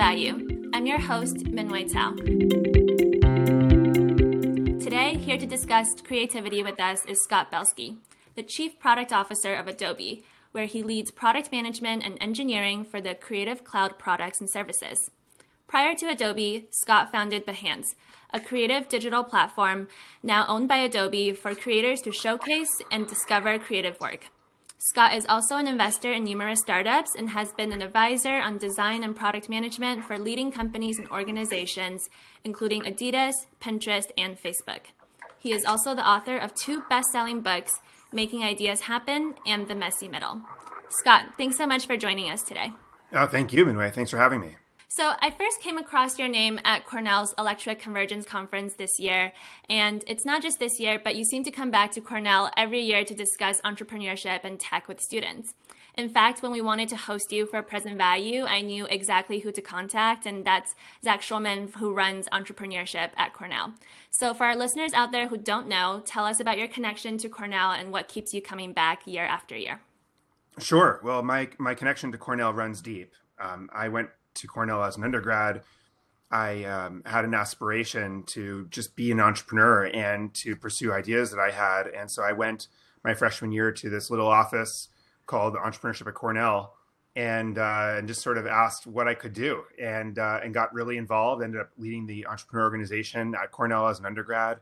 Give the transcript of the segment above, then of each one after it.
Value. I'm your host, Minwei Tao. Today, here to discuss creativity with us is Scott Belsky, the Chief Product Officer of Adobe, where he leads product management and engineering for the Creative Cloud products and services. Prior to Adobe, Scott founded Behance, a creative digital platform now owned by Adobe for creators to showcase and discover creative work. Scott is also an investor in numerous startups and has been an advisor on design and product management for leading companies and organizations, including Adidas, Pinterest, and Facebook. He is also the author of two best-selling books, Making Ideas Happen and The Messy Middle. Scott, thanks so much for joining us today. Oh, thank you, Minwei. Thanks for having me. So I first came across your name at Cornell's Electric Convergence Conference this year, and it's not just this year, but you seem to come back to Cornell every year to discuss entrepreneurship and tech with students. In fact, when we wanted to host you for Present Value, I knew exactly who to contact, and that's Zach Schulman, who runs entrepreneurship at Cornell. So for our listeners out there who don't know, tell us about your connection to Cornell and what keeps you coming back year after year. Sure. Well, my connection to Cornell runs deep. I went to Cornell as an undergrad. I had an aspiration to just be an entrepreneur and to pursue ideas that I had. And so I went my freshman year to this little office called Entrepreneurship at Cornell and just sort of asked what I could do and got really involved, ended up leading the entrepreneur organization at Cornell as an undergrad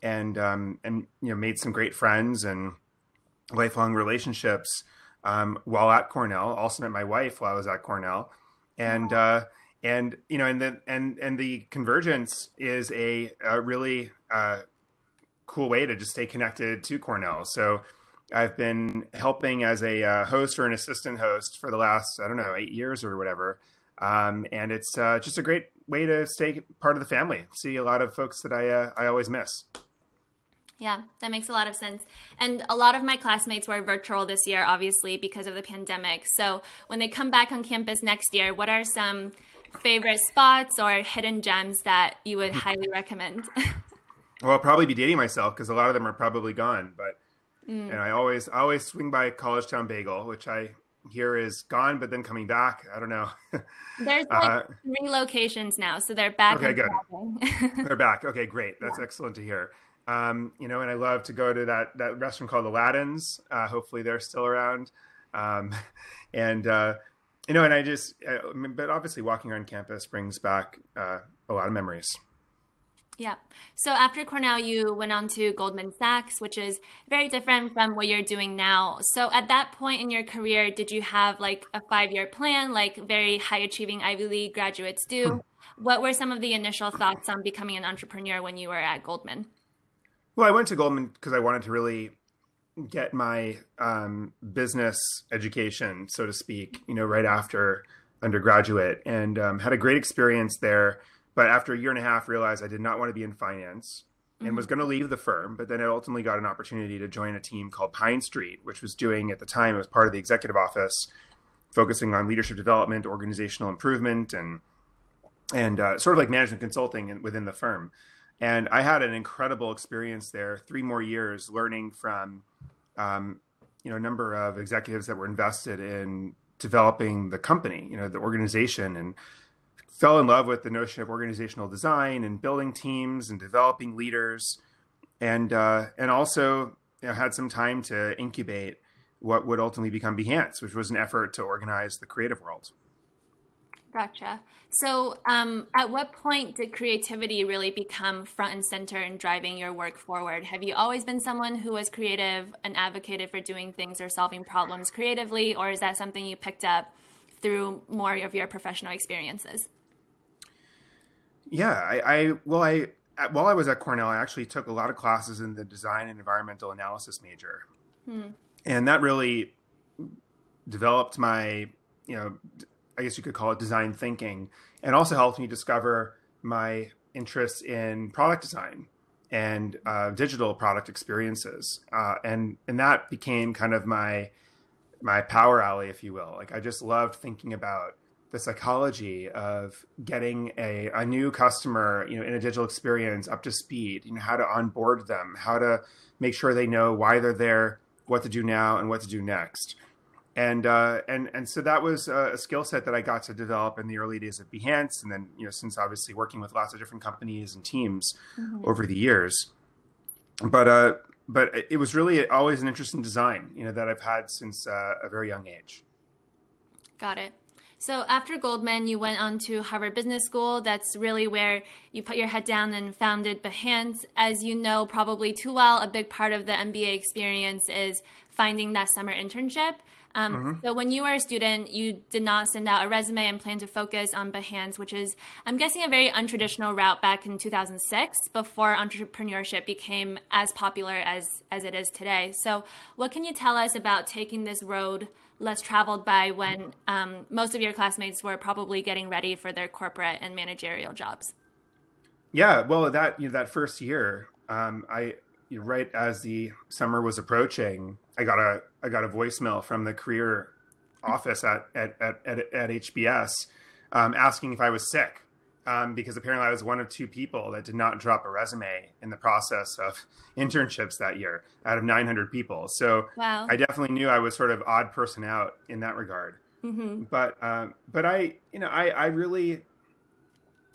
and you know, made some great friends and lifelong relationships while at Cornell. Also met my wife while I was at Cornell. And the convergence is a really cool way to just stay connected to Cornell. So I've been helping as a host or an assistant host for the last, 8 years or whatever. And it's just a great way to stay part of the family, see a lot of folks that I always miss. Yeah, that makes a lot of sense. And a lot of my classmates were virtual this year, obviously, because of the pandemic. So when they come back on campus next year, what are some favorite spots or hidden gems that you would highly recommend? Well, I'll probably be dating myself because a lot of them are probably gone. But and I always swing by College Town Bagel, which I hear is gone, but then coming back. I don't know. There's like 3 locations now, so they're back. Okay, good. They're back. Okay, great. That's excellent to hear. And I love to go to that restaurant called Aladdin's. Hopefully they're still around. But obviously walking around campus brings back a lot of memories. Yeah. So after Cornell, you went on to Goldman Sachs, which is very different from what you're doing now. So at that point in your career, did you have like a 5-year plan, like very high achieving Ivy League graduates do? What were some of the initial thoughts on becoming an entrepreneur when you were at Goldman? Well, I went to Goldman because I wanted to really get my business education, so to speak, right after undergraduate, and had a great experience there. But after a year and a half, realized I did not want to be in finance and was going to leave the firm. But then I ultimately got an opportunity to join a team called Pine Street, which was doing at the time, it was part of the executive office, focusing on leadership development, organizational improvement, and sort of like management consulting within the firm. And I had an incredible experience there, 3 more years learning from, a number of executives that were invested in developing the company, the organization, and fell in love with the notion of organizational design and building teams and developing leaders. And also had some time to incubate what would ultimately become Behance, which was an effort to organize the creative world. Gotcha. So at what point did creativity really become front and center in driving your work forward? Have you always been someone who was creative and advocated for doing things or solving problems creatively, or is that something you picked up through more of your professional experiences? Yeah, while I was at Cornell, I actually took a lot of classes in the design and environmental analysis major. And that really developed my, I guess you could call it design thinking, and also helped me discover my interest in product design and digital product experiences. And that became kind of my power alley, if you will. Like I just loved thinking about the psychology of getting a new customer, in a digital experience up to speed, how to onboard them, how to make sure they know why they're there, what to do now and what to do next. And so that was a skill set that I got to develop in the early days of Behance, and then, you know, since obviously working with lots of different companies and teams over the years. But it was really always an interest in design, you know, that I've had since a very young age. Got it. So after Goldman, you went on to Harvard Business School. That's really where you put your head down and founded Behance. As you know probably too well, a big part of the MBA experience is finding that summer internship. So when you were a student, you did not send out a resume and planned to focus on Behance, which is, I'm guessing, a very untraditional route back in 2006, before entrepreneurship became as popular as it is today. So what can you tell us about taking this road less traveled by when most of your classmates were probably getting ready for their corporate and managerial jobs? Yeah, well, that, you know, that first year, right as the summer was approaching, I got a voicemail from the career office at HBS asking if I was sick, because apparently I was one of two people that did not drop a resume in the process of internships that year out of 900 people. So wow. I definitely knew I was sort of odd person out in that regard. But I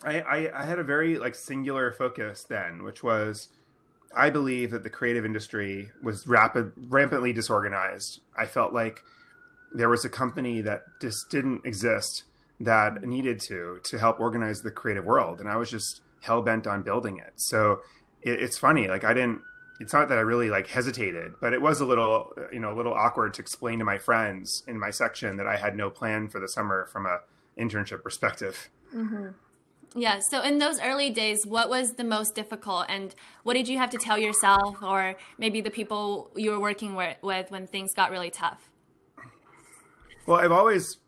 had a very singular focus then, which was, I believe that the creative industry was rampantly disorganized. I felt like there was a company that just didn't exist that needed to help organize the creative world. And I was just hell bent on building it. So it's funny, it's not that I really hesitated, but it was a little awkward to explain to my friends in my section that I had no plan for the summer from an internship perspective. Yeah. So in those early days, what was the most difficult, and what did you have to tell yourself, or maybe the people you were working with when things got really tough? Well, I've always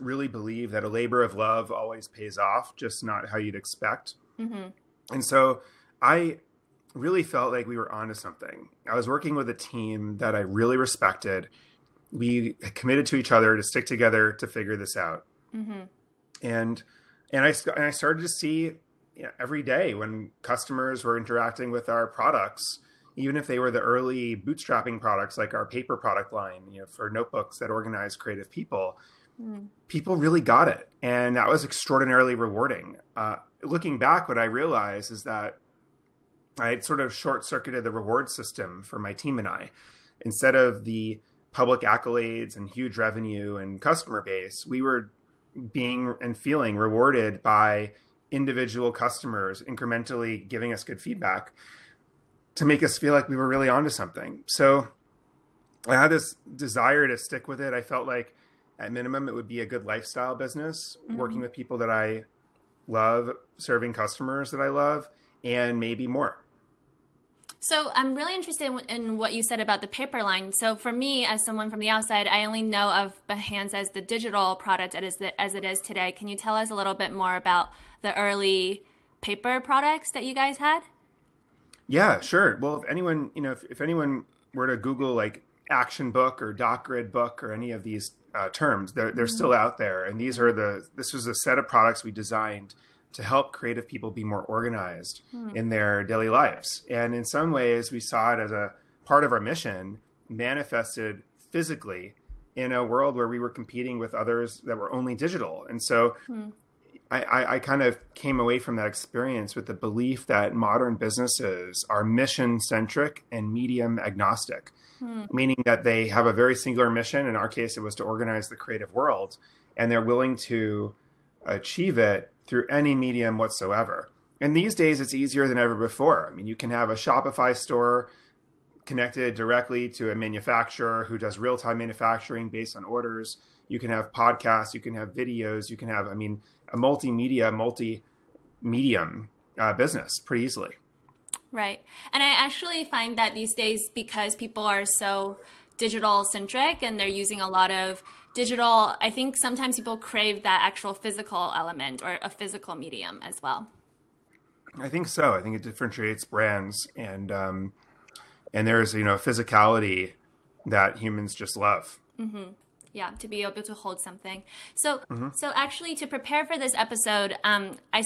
really believed that a labor of love always pays off, just not how you'd expect. And so I really felt like we were onto something. I was working with a team that I really respected. We committed to each other to stick together to figure this out. And I started to see, every day when customers were interacting with our products, even if they were the early bootstrapping products, like our paper product line, for notebooks that organize creative people, people really got it. And that was extraordinarily rewarding. Looking back, what I realized is that I had sort of short-circuited the reward system for my team and I. Instead of the public accolades and huge revenue and customer base, we were being and feeling rewarded by individual customers incrementally giving us good feedback to make us feel like we were really onto something. So I had this desire to stick with it. I felt like at minimum, it would be a good lifestyle business, working with people that I love, serving customers that I love, and maybe more. So I'm really interested in what you said about the paper line. So for me, as someone from the outside, I only know of Behance as the digital product as it is today. Can you tell us a little bit more about the early paper products that you guys had? Yeah, sure. Well, if anyone, if anyone were to Google Action Book or Doc Grid Book or any of these terms, they're still out there. And this was a set of products we designed to help creative people be more organized in their daily lives. And in some ways, we saw it as a part of our mission manifested physically in a world where we were competing with others that were only digital. And so I kind of came away from that experience with the belief that modern businesses are mission-centric and medium agnostic, meaning that they have a very singular mission. In our case, it was to organize the creative world, and they're willing to achieve it through any medium whatsoever. And these days it's easier than ever before. I mean, you can have a Shopify store connected directly to a manufacturer who does real-time manufacturing based on orders. You can have podcasts, you can have videos, you can have, a multi-medium business pretty easily. Right. And I actually find that these days, because people are so digital centric and they're using a lot of digital, I think sometimes people crave that actual physical element or a physical medium as well. I think so. I think it differentiates brands, and there's, physicality that humans just love. Yeah, to be able to hold something. So, so actually, to prepare for this episode, I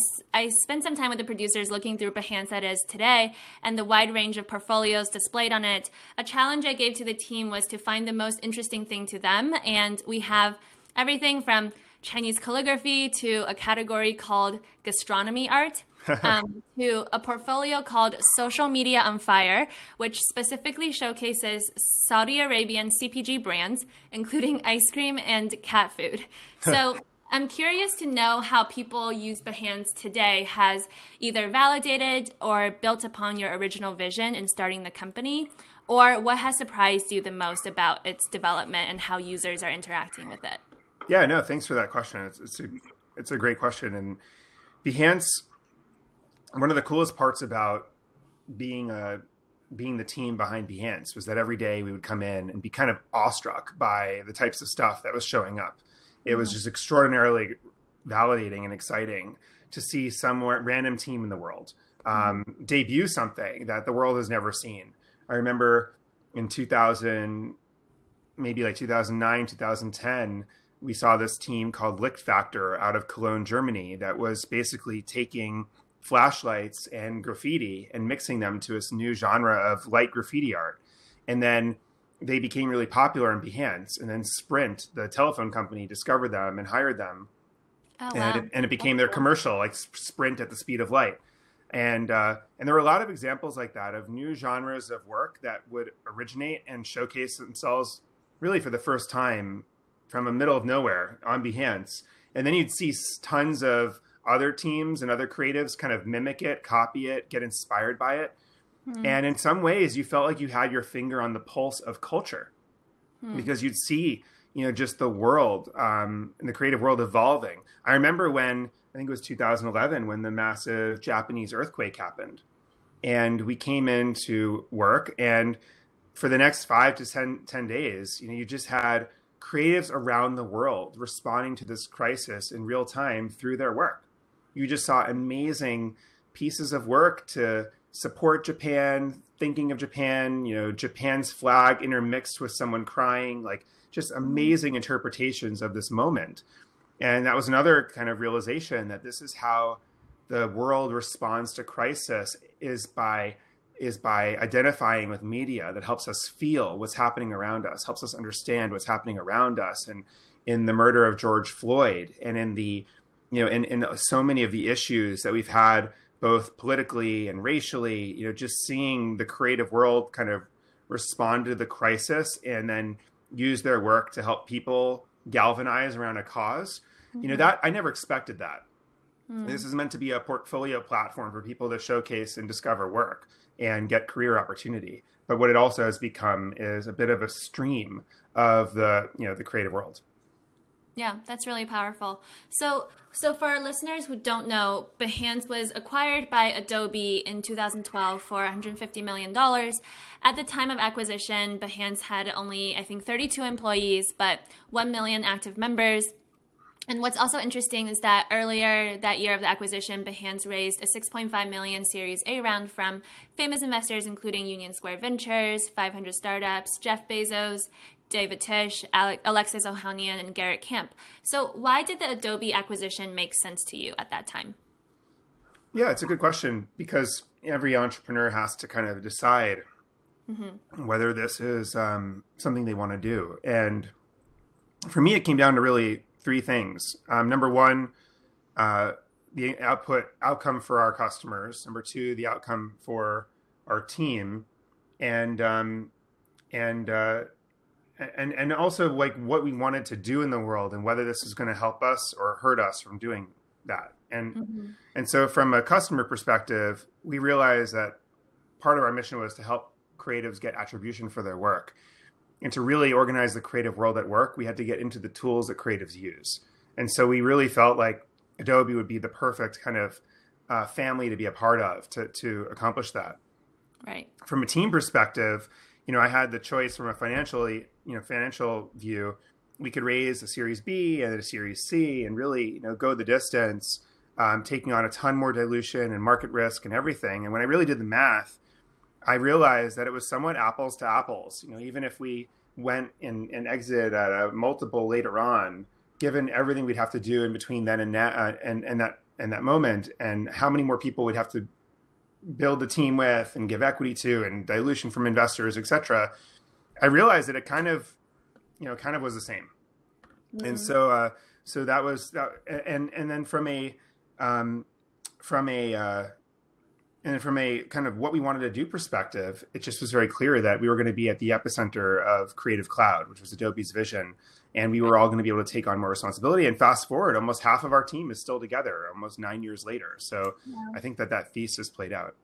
spent some time with the producers looking through Behance, that is today, and the wide range of portfolios displayed on it. A challenge I gave to the team was to find the most interesting thing to them, and we have everything from Chinese calligraphy to a category called gastronomy art, to a portfolio called Social Media on Fire, which specifically showcases Saudi Arabian CPG brands, including ice cream and cat food. So I'm curious to know how people use Behance today has either validated or built upon your original vision in starting the company, or what has surprised you the most about its development and how users are interacting with it? Yeah, no, thanks for that question. It's a great question. And Behance, one of the coolest parts about being the team behind Behance was that every day we would come in and be kind of awestruck by the types of stuff that was showing up. It was just extraordinarily validating and exciting to see some random team in the world debut something that the world has never seen. I remember in 2000, maybe like 2009, 2010, we saw this team called Lichtfactor out of Cologne, Germany, that was basically taking flashlights and graffiti and mixing them to this new genre of light graffiti art. And then they became really popular in Behance. And then Sprint, the telephone company, discovered them and hired them. Oh, wow. And it became their commercial, like Sprint at the speed of light. And there were a lot of examples like that of new genres of work that would originate and showcase themselves really for the first time from the middle of nowhere on Behance. And then you'd see tons of other teams and other creatives kind of mimic it, copy it, get inspired by it. And in some ways you felt like you had your finger on the pulse of culture because you'd see, you know, just the world and the creative world evolving. I remember when, I think it was 2011, when the massive Japanese earthquake happened and we came into work, and for the next 5 to 10 days, you know, you just had creatives around the world responding to this crisis in real time through their work. You just saw amazing pieces of work to support Japan, thinking of Japan, you know, Japan's flag intermixed with someone crying, like just amazing interpretations of this moment. And that was another kind of realization that this is how the world responds to crisis, is by identifying with media that helps us feel what's happening around us, helps us understand what's happening around us. And in the murder of George Floyd, and in the, you know, in so many of the issues that we've had, both politically and racially, you know, just seeing the creative world kind of respond to the crisis and then use their work to help people galvanize around a cause. You know, that I never expected that. This is meant to be a portfolio platform for people to showcase and discover work and get career opportunity. But what it also has become is a bit of a stream of the, you know, the creative world. Yeah, that's really powerful. So for our listeners who don't know, Behance was acquired by Adobe in 2012 for $150 million. At the time of acquisition, Behance had only, I think, 32 employees, but 1 million active members. And what's also interesting is that earlier that year of the acquisition, Behance raised a $6.5 million Series A round from famous investors, including Union Square Ventures, 500 Startups, Jeff Bezos, David Tisch, Alexis Ohanian, and Garrett Camp. So why did the Adobe acquisition make sense to you at that time? Yeah, it's a good question, because every entrepreneur has to kind of decide whether this is something they want to do. And for me, it came down to really three things. Number one, the outcome for our customers. Number two, the outcome for our team, and also like what we wanted to do in the world and whether this is going to help us or hurt us from doing that. And and so from a customer perspective, we realized that part of our mission was to help creatives get attribution for their work. And to really organize the creative world at work, we had to get into the tools that creatives use. And so we really felt like Adobe would be the perfect kind of family to be a part of to accomplish that. Right. From a team perspective, you know, I had the choice from a financial view. We could raise a Series B and a Series C and really, you know, go the distance, taking on a ton more dilution and market risk and everything. And when I really did the math, I realized that it was somewhat apples to apples. You know, even if we went and exited at a multiple later on, given everything we'd have to do in between then and that, and that moment, and how many more people would have to build the team with and give equity to and dilution from investors, et cetera, I realized that it kind of was the same. Mm-hmm. And so that was, and then from a kind of what we wanted to do perspective, it just was very clear that we were going to be at the epicenter of Creative Cloud, which was Adobe's vision. And we were all going to be able to take on more responsibility. And fast forward, almost half of our team is still together, almost 9 years later. So yeah. I think that thesis played out.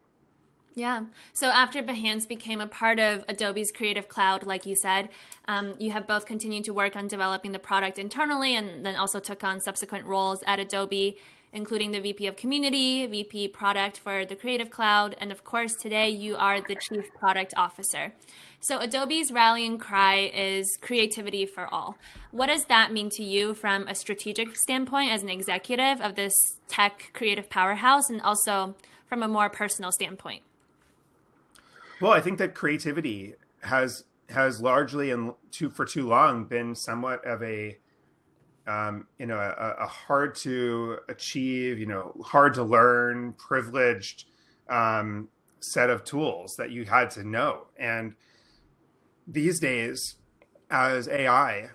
Yeah. So after Behance became a part of Adobe's Creative Cloud, like you said, you have both continued to work on developing the product internally and then also took on subsequent roles at Adobe, including the VP of Community, VP Product for the Creative Cloud, and of course, today you are the Chief Product Officer. So Adobe's rallying cry is creativity for all. What does that mean to you from a strategic standpoint as an executive of this tech creative powerhouse, and also from a more personal standpoint? Well, I think that creativity has largely for too long been somewhat of a a hard to achieve, hard to learn, privileged set of tools that you had to know. And these days, as AI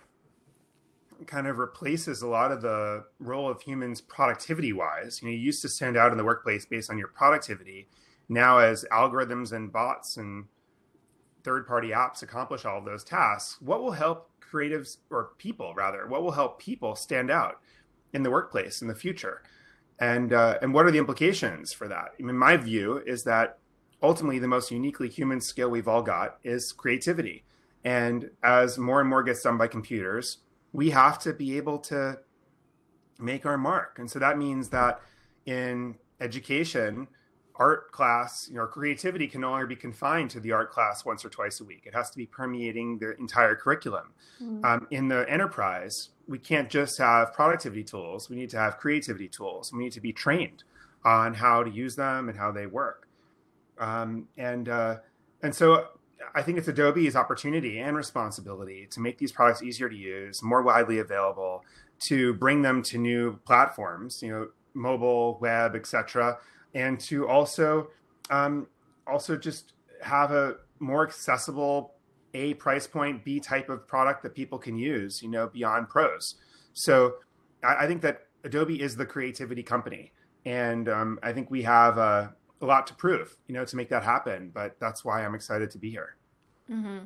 kind of replaces a lot of the role of humans productivity wise, you used to stand out in the workplace based on your productivity. Now, as algorithms and bots and third-party apps accomplish all of those tasks, what will help creatives, or people rather, what will help people stand out in the workplace in the future? And what are the implications for that? I mean, my view is that ultimately the most uniquely human skill we've all got is creativity. And as more and more gets done by computers, we have to be able to make our mark. And so that means that in education, art class, creativity can no longer be confined to the art class once or twice a week. It has to be permeating the entire curriculum. Mm-hmm. In the enterprise, we can't just have productivity tools. We need to have creativity tools. We need to be trained on how to use them and how they work. And so I think it's Adobe's opportunity and responsibility to make these products easier to use, more widely available, to bring them to new platforms, mobile, web, et cetera, and to also just have a more accessible, A, price point, B, type of product that people can use, beyond pros. So I think that Adobe is the creativity company. And I think we have a lot to prove, to make that happen. But that's why I'm excited to be here. Mm-hmm.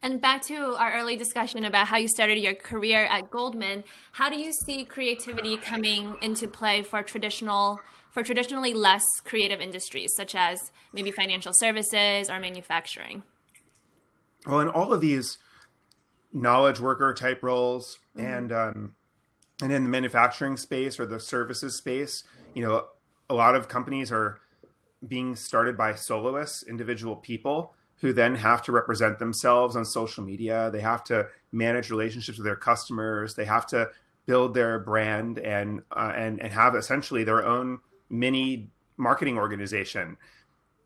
And back to our early discussion about how you started your career at Goldman, how do you see creativity coming into play for traditionally less creative industries, such as maybe financial services or manufacturing? Well, in all of these knowledge worker type roles, mm-hmm. And in the manufacturing space or the services space, a lot of companies are being started by soloists, individual people who then have to represent themselves on social media. They have to manage relationships with their customers. They have to build their brand and have essentially their own mini marketing organization.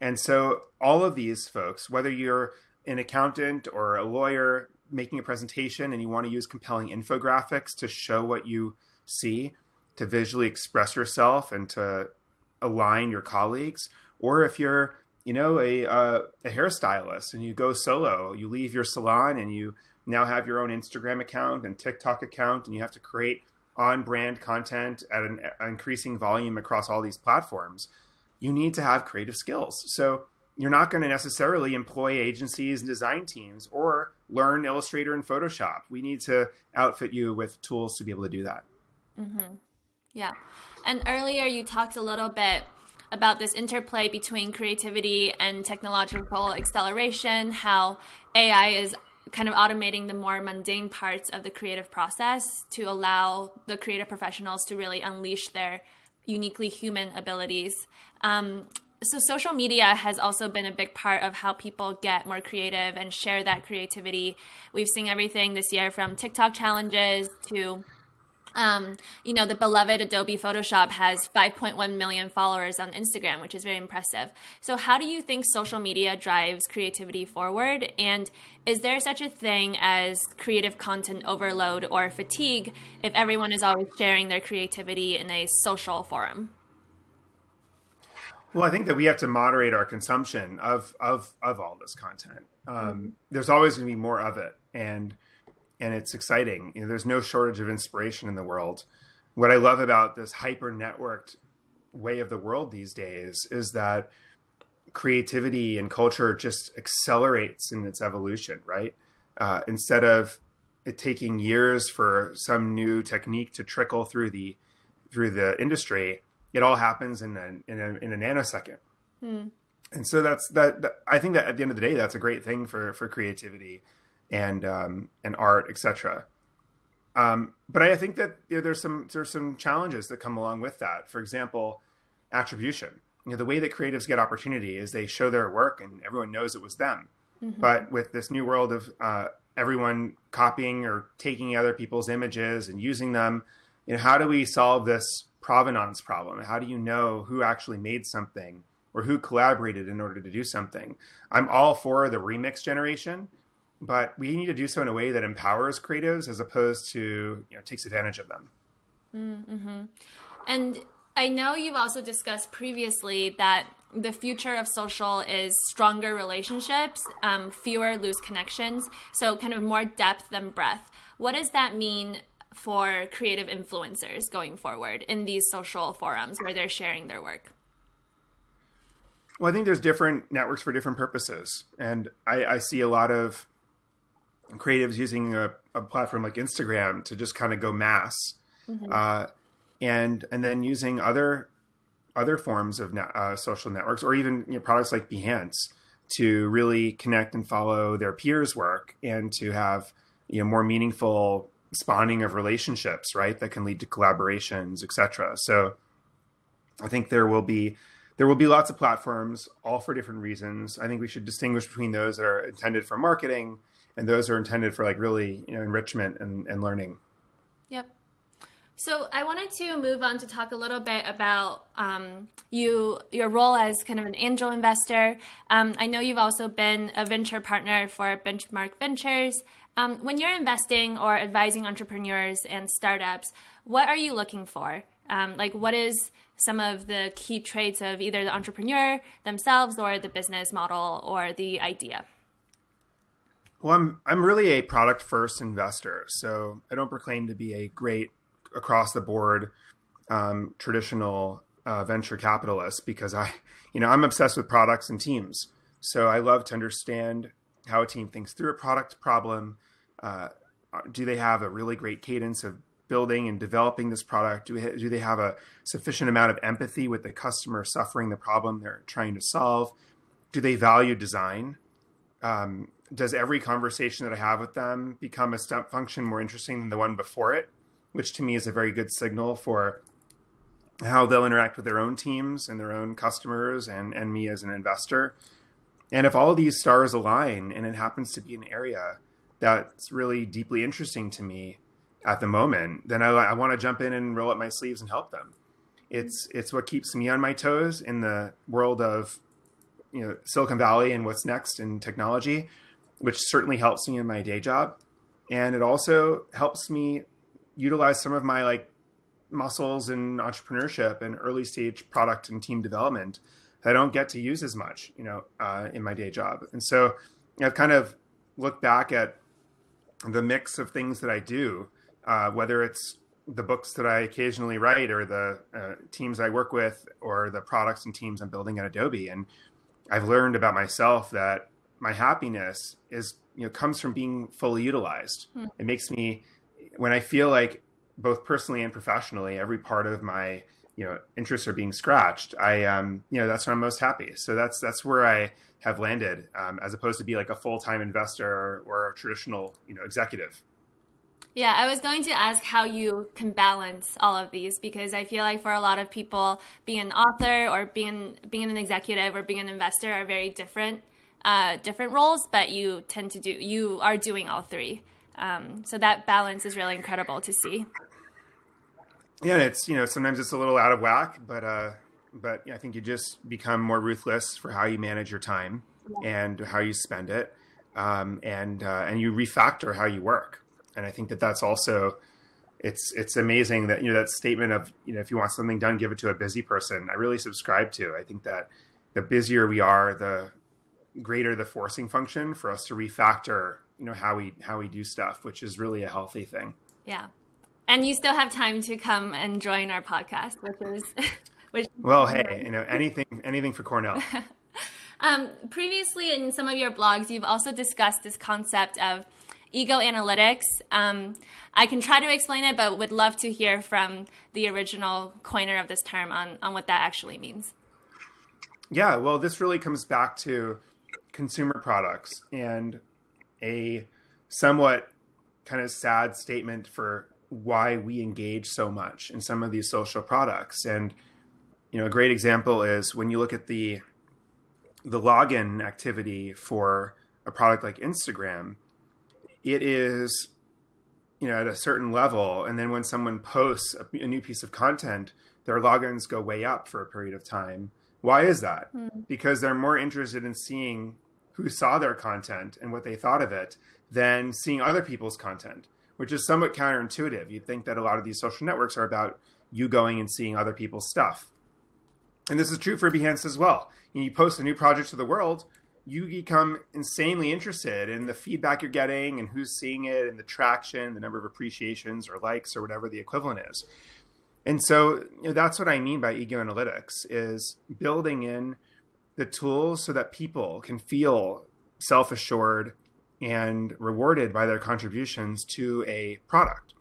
And so all of these folks, whether you're an accountant or a lawyer making a presentation and you want to use compelling infographics to show what you see, to visually express yourself and to align your colleagues, or if you're a hairstylist and you go solo, you leave your salon and you now have your own Instagram account and TikTok account, and you have to create on-brand content at an increasing volume across all these platforms, you need to have creative skills. So you're not going to necessarily employ agencies and design teams or learn Illustrator and Photoshop. We need to outfit you with tools to be able to do that. Mm-hmm. Yeah. And earlier you talked a little bit about this interplay between creativity and technological acceleration, how AI is kind of automating the more mundane parts of the creative process to allow the creative professionals to really unleash their uniquely human abilities. So social media has also been a big part of how people get more creative and share that creativity. We've seen everything this year from TikTok challenges to You know, the beloved Adobe Photoshop has 5.1 million followers on Instagram, which is very impressive. So how do you think social media drives creativity forward? And is there such a thing as creative content overload or fatigue if everyone is always sharing their creativity in a social forum? Well, I think that we have to moderate our consumption of all this content. There's always going to be more of it. And it's exciting. You know, there's no shortage of inspiration in the world. What I love about this hyper-networked way of the world these days is that creativity and culture just accelerates in its evolution, right? Instead of it taking years for some new technique to trickle through the industry, it all happens in a nanosecond. And so that's I think that at the end of the day, that's a great thing for creativity and art, et cetera. But I think that, you know, there's some challenges that come along with that. For example, attribution. You know, the way that creatives get opportunity is they show their work and everyone knows it was them. But with this new world of everyone copying or taking other people's images and using them, you know, how do we solve this provenance problem? How do you know who actually made something or who collaborated in order to do something? I'm all for the remix generation, but we need to do so in a way that empowers creatives as opposed to, you know, takes advantage of them. And I know you've also discussed previously that the future of social is stronger relationships, fewer loose connections, so kind of more depth than breadth. What does that mean for creative influencers going forward in these social forums where they're sharing their work? Well, I think there's different networks for different purposes. And I see a lot of creatives using a platform like Instagram to just kind of go mass, and then using other forms of social networks, or even, you know, products like Behance to really connect and follow their peers' work and to have, you know, more meaningful spawning of relationships, right, that can lead to collaborations, et cetera. So I think there will be lots of platforms, all for different reasons. I think we should distinguish between those that are intended for marketing and those are intended for, like, really, you know, enrichment and learning. Yep. So I wanted to move on to talk a little bit about your role as kind of an angel investor. I know you've also been a venture partner for Benchmark Ventures. When you're investing or advising entrepreneurs and startups, what are you looking for? Like, what is some of the key traits of either the entrepreneur themselves or the business model or the idea? Well, I'm really a product first investor, so I don't proclaim to be a great across the board traditional venture capitalist, because I'm obsessed with products and teams. So I love to understand how a team thinks through a product problem. Do they have a really great cadence of building and developing this product? Do they have a sufficient amount of empathy with the customer suffering the problem they're trying to solve? Do they value design? Does every conversation that I have with them become a step function more interesting than the one before it, which to me is a very good signal for how they'll interact with their own teams and their own customers and me as an investor. And if all of these stars align and it happens to be an area that's really deeply interesting to me at the moment, then I want to jump in and roll up my sleeves and help them. It's what keeps me on my toes in the world of, you know, Silicon Valley and what's next in technology, which certainly helps me in my day job. And it also helps me utilize some of my, like, muscles in entrepreneurship and early stage product and team development that I don't get to use as much, you know, in my day job. And so I've kind of looked back at the mix of things that I do, whether it's the books that I occasionally write or the teams I work with or the products and teams I'm building at Adobe. And I've learned about myself that my happiness is, you know, comes from being fully utilized. It makes me, when I feel like both personally and professionally, every part of my, you know, interests are being scratched, I that's when I'm most happy. So that's where I have landed, as opposed to be like a full-time investor or a traditional, you know, executive. Yeah, I was going to ask how you can balance all of these, because I feel like for a lot of people, being an author or being an executive or being an investor are very different roles, but you are doing all three. So that balance is really incredible to see. Yeah, it's, you know, sometimes it's a little out of whack, but I think you just become more ruthless for how you manage your time and how you spend it, and you refactor how you work. And I think that that's also, it's amazing that, you know, that statement of, you know, if you want something done, give it to a busy person. I really subscribe to. I think that the busier we are, the greater the forcing function for us to refactor, you know, how we do stuff, which is really a healthy thing. Yeah. And you still have time to come and join our podcast, which is well, hey, you know, anything for Cornell. Previously in some of your blogs, you've also discussed this concept of ego analytics. I can try to explain it, but would love to hear from the original coiner of this term on what that actually means. Yeah, well, this really comes back to consumer products and a somewhat kind of sad statement for why we engage so much in some of these social products. And, you know, a great example is when you look at the login activity for a product like Instagram, it is, you know, at a certain level. And then when someone posts a new piece of content, their logins go way up for a period of time. Why is that? Because they're more interested in seeing who saw their content and what they thought of it than seeing other people's content, which is somewhat counterintuitive. You'd think that a lot of these social networks are about you going and seeing other people's stuff. And this is true for Behance as well. You post a new project to the world, you become insanely interested in the feedback you're getting and who's seeing it and the traction, the number of appreciations or likes or whatever the equivalent is. And so, you know, that's what I mean by ego analytics, is building in the tools so that people can feel self-assured and rewarded by their contributions to a product.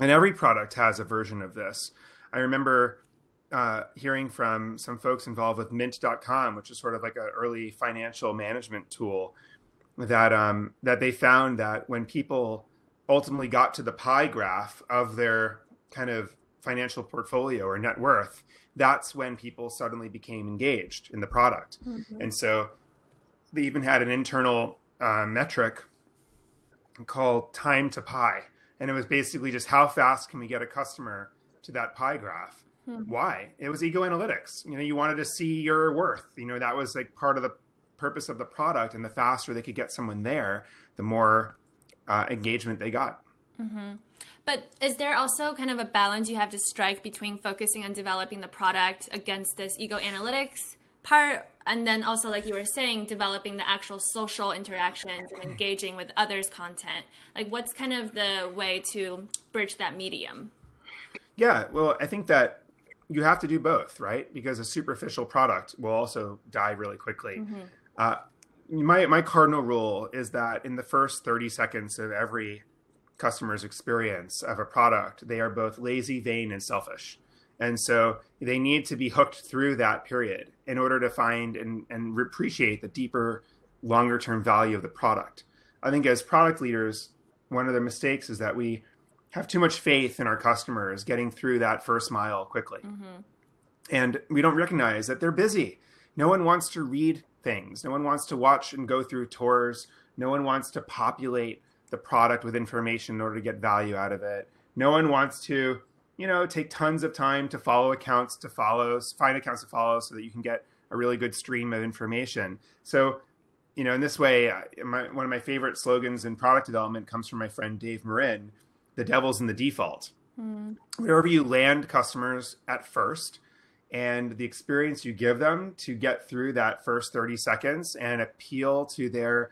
And every product has a version of this. I remember hearing from some folks involved with Mint.com, which is sort of like an early financial management tool, that they found that when people ultimately got to the pie graph of their kind of financial portfolio or net worth, that's when people suddenly became engaged in the product. Mm-hmm. And so they even had an internal metric called time to pie. And it was basically just how fast can we get a customer to that pie graph? Mm-hmm. Why? It was ego analytics. You know, you wanted to see your worth. You know, that was like part of the purpose of the product, and the faster they could get someone there, the more engagement they got. Mm-hmm. But is there also kind of a balance you have to strike between focusing on developing the product against this ego analytics part, and then also, like you were saying, developing the actual social interactions and engaging with others' content? Like, what's kind of the way to bridge that medium? Yeah, well, I think that you have to do both, right? Because a superficial product will also die really quickly. Mm-hmm. My cardinal rule is that in the first 30 seconds of every customer's experience of a product, they are both lazy, vain, and selfish. And so they need to be hooked through that period in order to find and appreciate the deeper, longer-term value of the product. I think as product leaders, one of the mistakes is that we have too much faith in our customers getting through that first mile quickly. Mm-hmm. And we don't recognize that they're busy. No one wants to read things. No one wants to watch and go through tours. No one wants to populate the product with information in order to get value out of it. No one wants to, you know, take tons of time to find accounts to follow so that you can get a really good stream of information. So, you know, in this way, one of my favorite slogans in product development comes from my friend Dave Marin, the devil's in the default. Mm. Wherever you land customers at first and the experience you give them to get through that first 30 seconds and appeal to their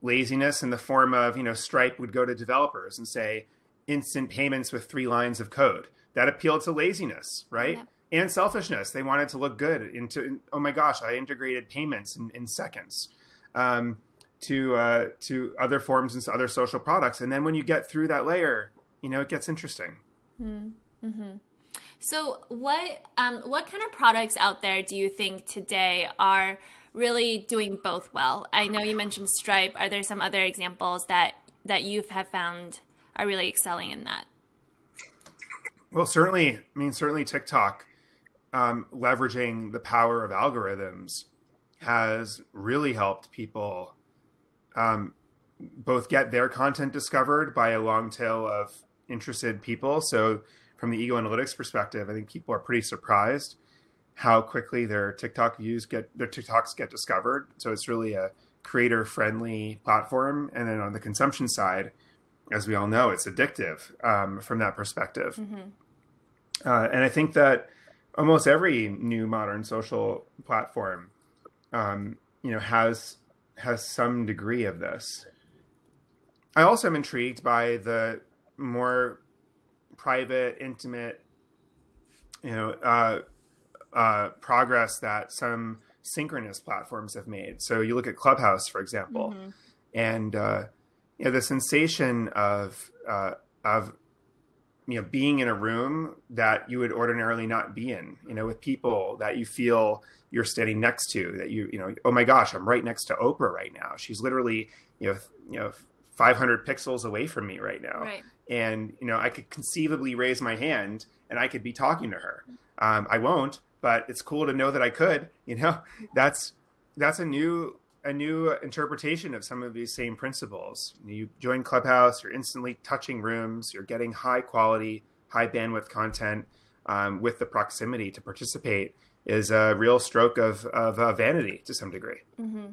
laziness in the form of, you know, Stripe would go to developers and say, instant payments with 3 lines of code. That appealed to laziness, right? Yep. And selfishness. They wanted to look good into, oh my gosh, I integrated payments in seconds to other forms and other social products. And then when you get through that layer, you know, it gets interesting. Mm-hmm. So what kind of products out there do you think today are really doing both well? I know you mentioned Stripe. Are there some other examples that you have found are really excelling in that? Well, certainly TikTok, leveraging the power of algorithms has really helped people both get their content discovered by a long tail of interested people. So from the ego analytics perspective, I think people are pretty surprised how quickly their TikTok views their TikToks get discovered. So it's really a creator-friendly platform. And then on the consumption side, as we all know, it's addictive from that perspective. Mm-hmm. And I think that almost every new modern social platform, has some degree of this. I also am intrigued by the more private, intimate, progress that some synchronous platforms have made. So you look at Clubhouse, for example, mm-hmm. and the sensation of being in a room that you would ordinarily not be in, with people that you feel you're standing next to, that you oh my gosh, I'm right next to Oprah right now. She's literally 500 pixels away from me right now. Right. And, I could conceivably raise my hand and I could be talking to her. I won't, but it's cool to know that I could, that's a new interpretation of some of these same principles. You join Clubhouse, you're instantly touching rooms, you're getting high quality, high bandwidth content with the proximity to participate is a real stroke of vanity to some degree. Mm-hmm.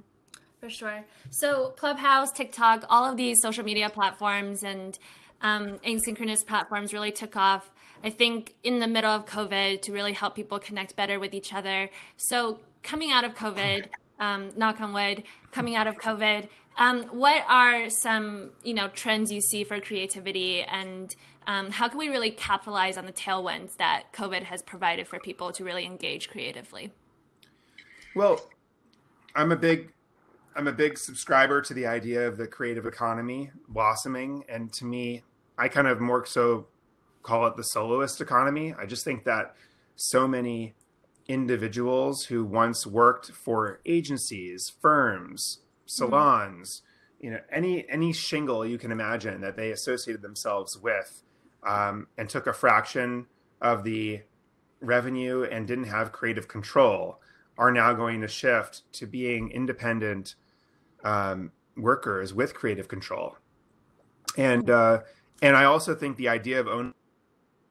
For sure. So Clubhouse, TikTok, all of these social media platforms and asynchronous platforms really took off, I think, in the middle of COVID to really help people connect better with each other. So coming out of COVID, knock on wood, what are some, trends you see for creativity and how can we really capitalize on the tailwinds that COVID has provided for people to really engage creatively? Well, I'm a big subscriber to the idea of the creative economy blossoming. And to me, I kind of more so call it the soloist economy. I just think that so many individuals who once worked for agencies, firms, salons, mm-hmm. Any shingle you can imagine that they associated themselves with and took a fraction of the revenue and didn't have creative control are now going to shift to being independent workers with creative control. And I also think the idea of owning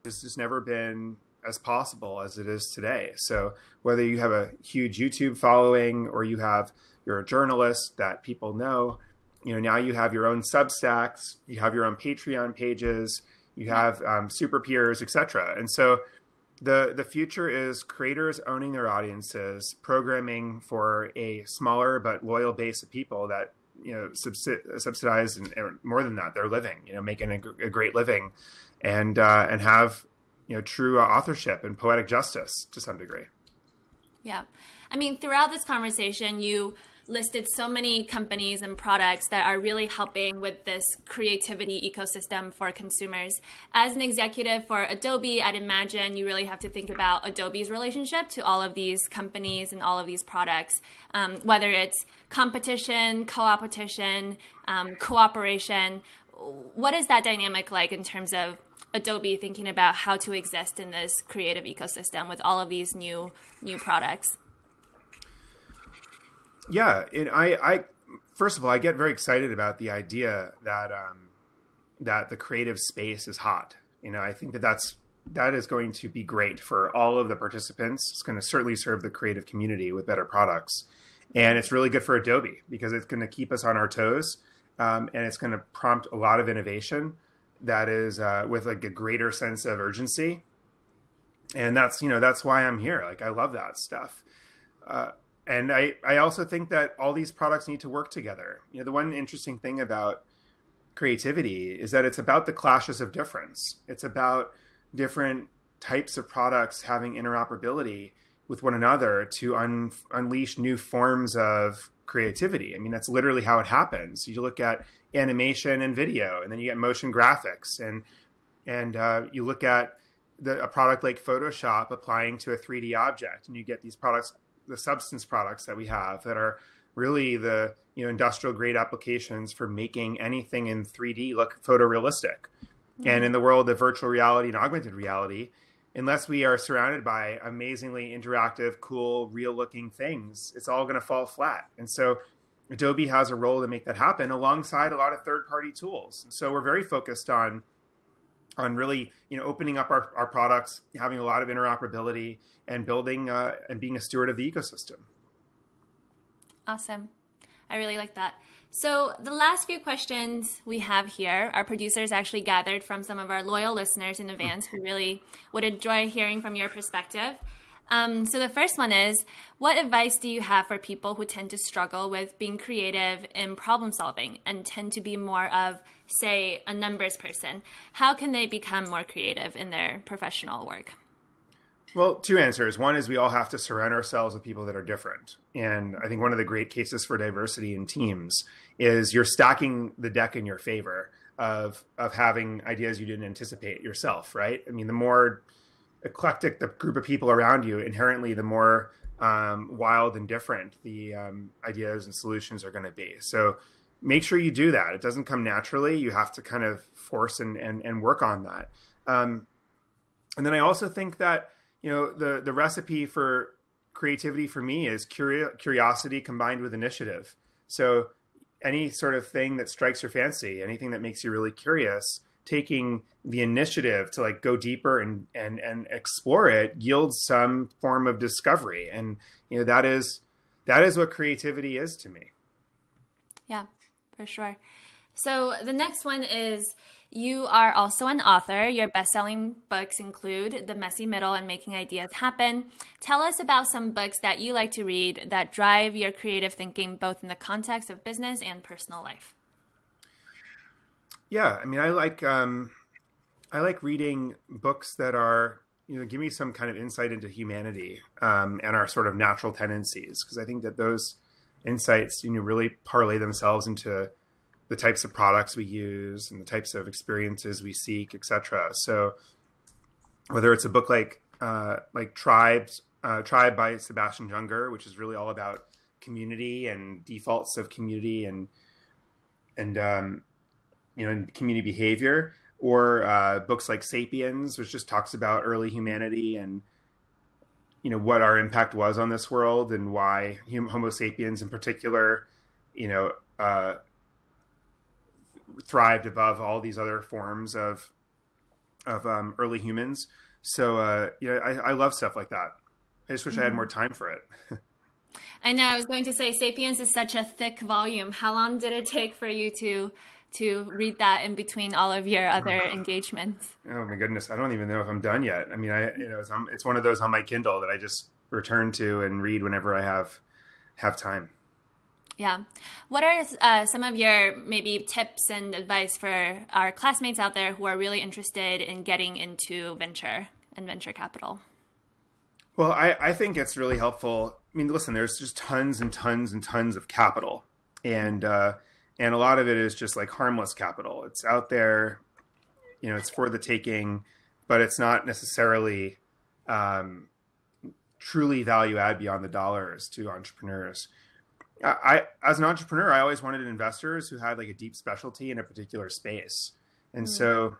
has just never been as possible as it is today. So whether you have a huge YouTube following or you're a journalist that people know, now you have your own Substacks, you have your own Patreon pages, you have Super Peers, etc. And so The future is creators owning their audiences, programming for a smaller but loyal base of people that subsidize and more than that, they're living, making a great living, and have true authorship and poetic justice to some degree. Yeah, throughout this conversation, you listed so many companies and products that are really helping with this creativity ecosystem for consumers. As an executive for Adobe, I'd imagine you really have to think about Adobe's relationship to all of these companies and all of these products, whether it's competition, co-opetition, cooperation. What is that dynamic like in terms of Adobe thinking about how to exist in this creative ecosystem with all of these new products? Yeah, and I first of all, I get very excited about the idea that that the creative space is hot. I think that is going to be great for all of the participants. It's going to certainly serve the creative community with better products, and it's really good for Adobe because it's going to keep us on our toes, and it's going to prompt a lot of innovation that is with like a greater sense of urgency, and that's why I'm here. Like I love that stuff. And I also think that all these products need to work together. The one interesting thing about creativity is that it's about the clashes of difference. It's about different types of products having interoperability with one another to unleash new forms of creativity. That's literally how it happens. You look at animation and video, and then you get motion graphics, and you look at a product like Photoshop applying to a 3D object, and you get these products. The substance products that we have that are really the industrial grade applications for making anything in 3D look photorealistic. Mm-hmm. And in the world of virtual reality and augmented reality, unless we are surrounded by amazingly interactive, cool, real looking things, it's all going to fall flat. And so Adobe has a role to make that happen alongside a lot of third party tools. And so we're very focused on on really, opening up our products, having a lot of interoperability, and building and being a steward of the ecosystem. Awesome. I really like that. So the last few questions we have here, our producers actually gathered from some of our loyal listeners in advance who really would enjoy hearing from your perspective. So the first one is, what advice do you have for people who tend to struggle with being creative in problem solving and tend to be more of, say, a numbers person? How can they become more creative in their professional work? Well, two answers. One is we all have to surround ourselves with people that are different. And I think one of the great cases for diversity in teams is you're stacking the deck in your favor of having ideas you didn't anticipate yourself, right? I mean, the more eclectic the group of people around you, inherently, the more wild and different the ideas and solutions are going to be. So make sure you do that. It doesn't come naturally. You have to kind of force and work on that. And then I also think that, the recipe for creativity for me is curiosity combined with initiative. So any sort of thing that strikes your fancy, anything that makes you really curious, taking the initiative to go deeper and explore it yields some form of discovery. And, that is what creativity is to me. Yeah, for sure. So the next one is, you are also an author. Your best-selling books include The Messy Middle and Making Ideas Happen. Tell us about some books that you like to read that drive your creative thinking, both in the context of business and personal life. Yeah, I mean, I like reading books that are, give me some kind of insight into humanity and our sort of natural tendencies, because I think that those insights, really parlay themselves into the types of products we use and the types of experiences we seek, et cetera. So whether it's a book like Tribe by Sebastian Junger, which is really all about community and defaults of community and community behavior, or books like Sapiens, which just talks about early humanity and, what our impact was on this world and why Homo sapiens in particular, thrived above all these other forms of early humans. So, I love stuff like that. I just wish I had more time for it. I know. I was going to say, Sapiens is such a thick volume. How long did it take for you to read that in between all of your other engagements? Oh my goodness. I don't even know if I'm done yet. I mean, it's one of those on my Kindle that I just return to and read whenever I have time. Yeah. What are some of your maybe tips and advice for our classmates out there who are really interested in getting into venture and venture capital? Well, I think it's really helpful. I mean, listen, there's just tons and tons and tons of capital. And a lot of it is just harmless capital. It's out there, it's for the taking, but it's not necessarily truly value add beyond the dollars to entrepreneurs. As an entrepreneur, I always wanted investors who had a deep specialty in a particular space. And so,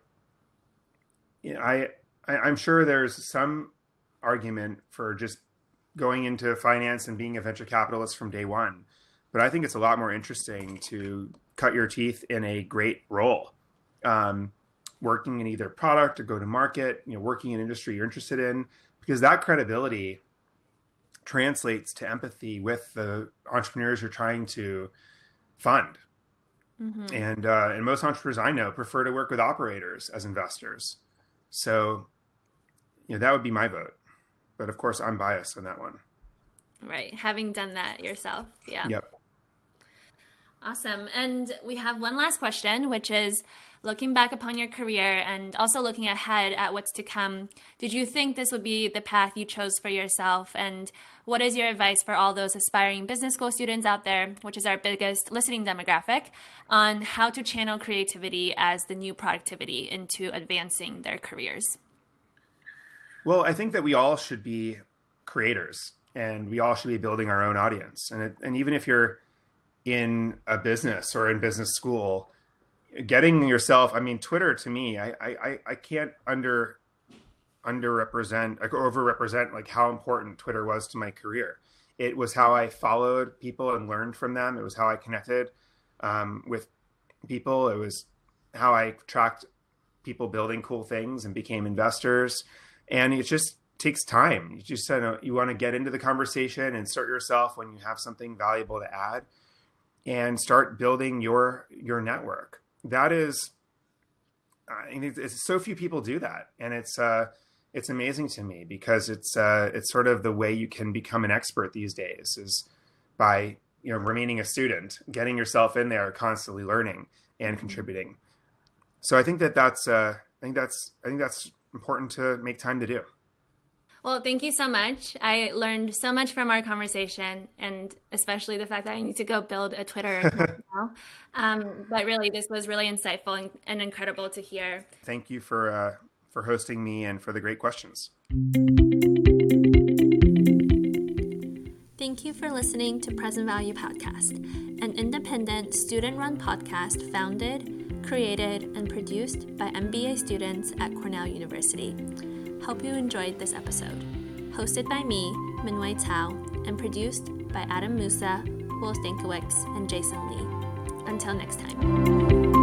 I'm sure there's some argument for just going into finance and being a venture capitalist from day one. But I think it's a lot more interesting to cut your teeth in a great role, working in either product or go to market, working in industry you're interested in, because that credibility translates to empathy with the entrepreneurs you're trying to fund. Mm-hmm. And most entrepreneurs I know prefer to work with operators as investors. So, that would be my vote. But of course, I'm biased on that one. Right. Having done that yourself. Yeah. Yep. Awesome. And we have one last question, which is, looking back upon your career and also looking ahead at what's to come, did you think this would be the path you chose for yourself? And what is your advice for all those aspiring business school students out there, which is our biggest listening demographic, on how to channel creativity as the new productivity into advancing their careers? Well, I think that we all should be creators and we all should be building our own audience. And even if you're in a business or in business school, getting yourself, Twitter to me, I can't overrepresent how important Twitter was to my career. It was how I followed people and learned from them. It was how I connected with people. It was how I tracked people building cool things and became investors. And it just takes time. You just you want to get into the conversation, insert yourself when you have something valuable to add, and start building your network. That is, I mean, it's so few people do that, and it's amazing to me, because it's sort of the way you can become an expert these days is by remaining a student, getting yourself in there, constantly learning and contributing. So I think that's important to make time to do. Well, thank you so much. I learned so much from our conversation, and especially the fact that I need to go build a Twitter account now. But really, this was really insightful and incredible to hear. Thank you for hosting me and for the great questions. Thank you for listening to Present Value Podcast, an independent student-run podcast founded, created, and produced by MBA students at Cornell University. Hope you enjoyed this episode. Hosted by me, Minwei Tao, and produced by Adam Musa, Will Stankiewicz, and Jason Lee. Until next time.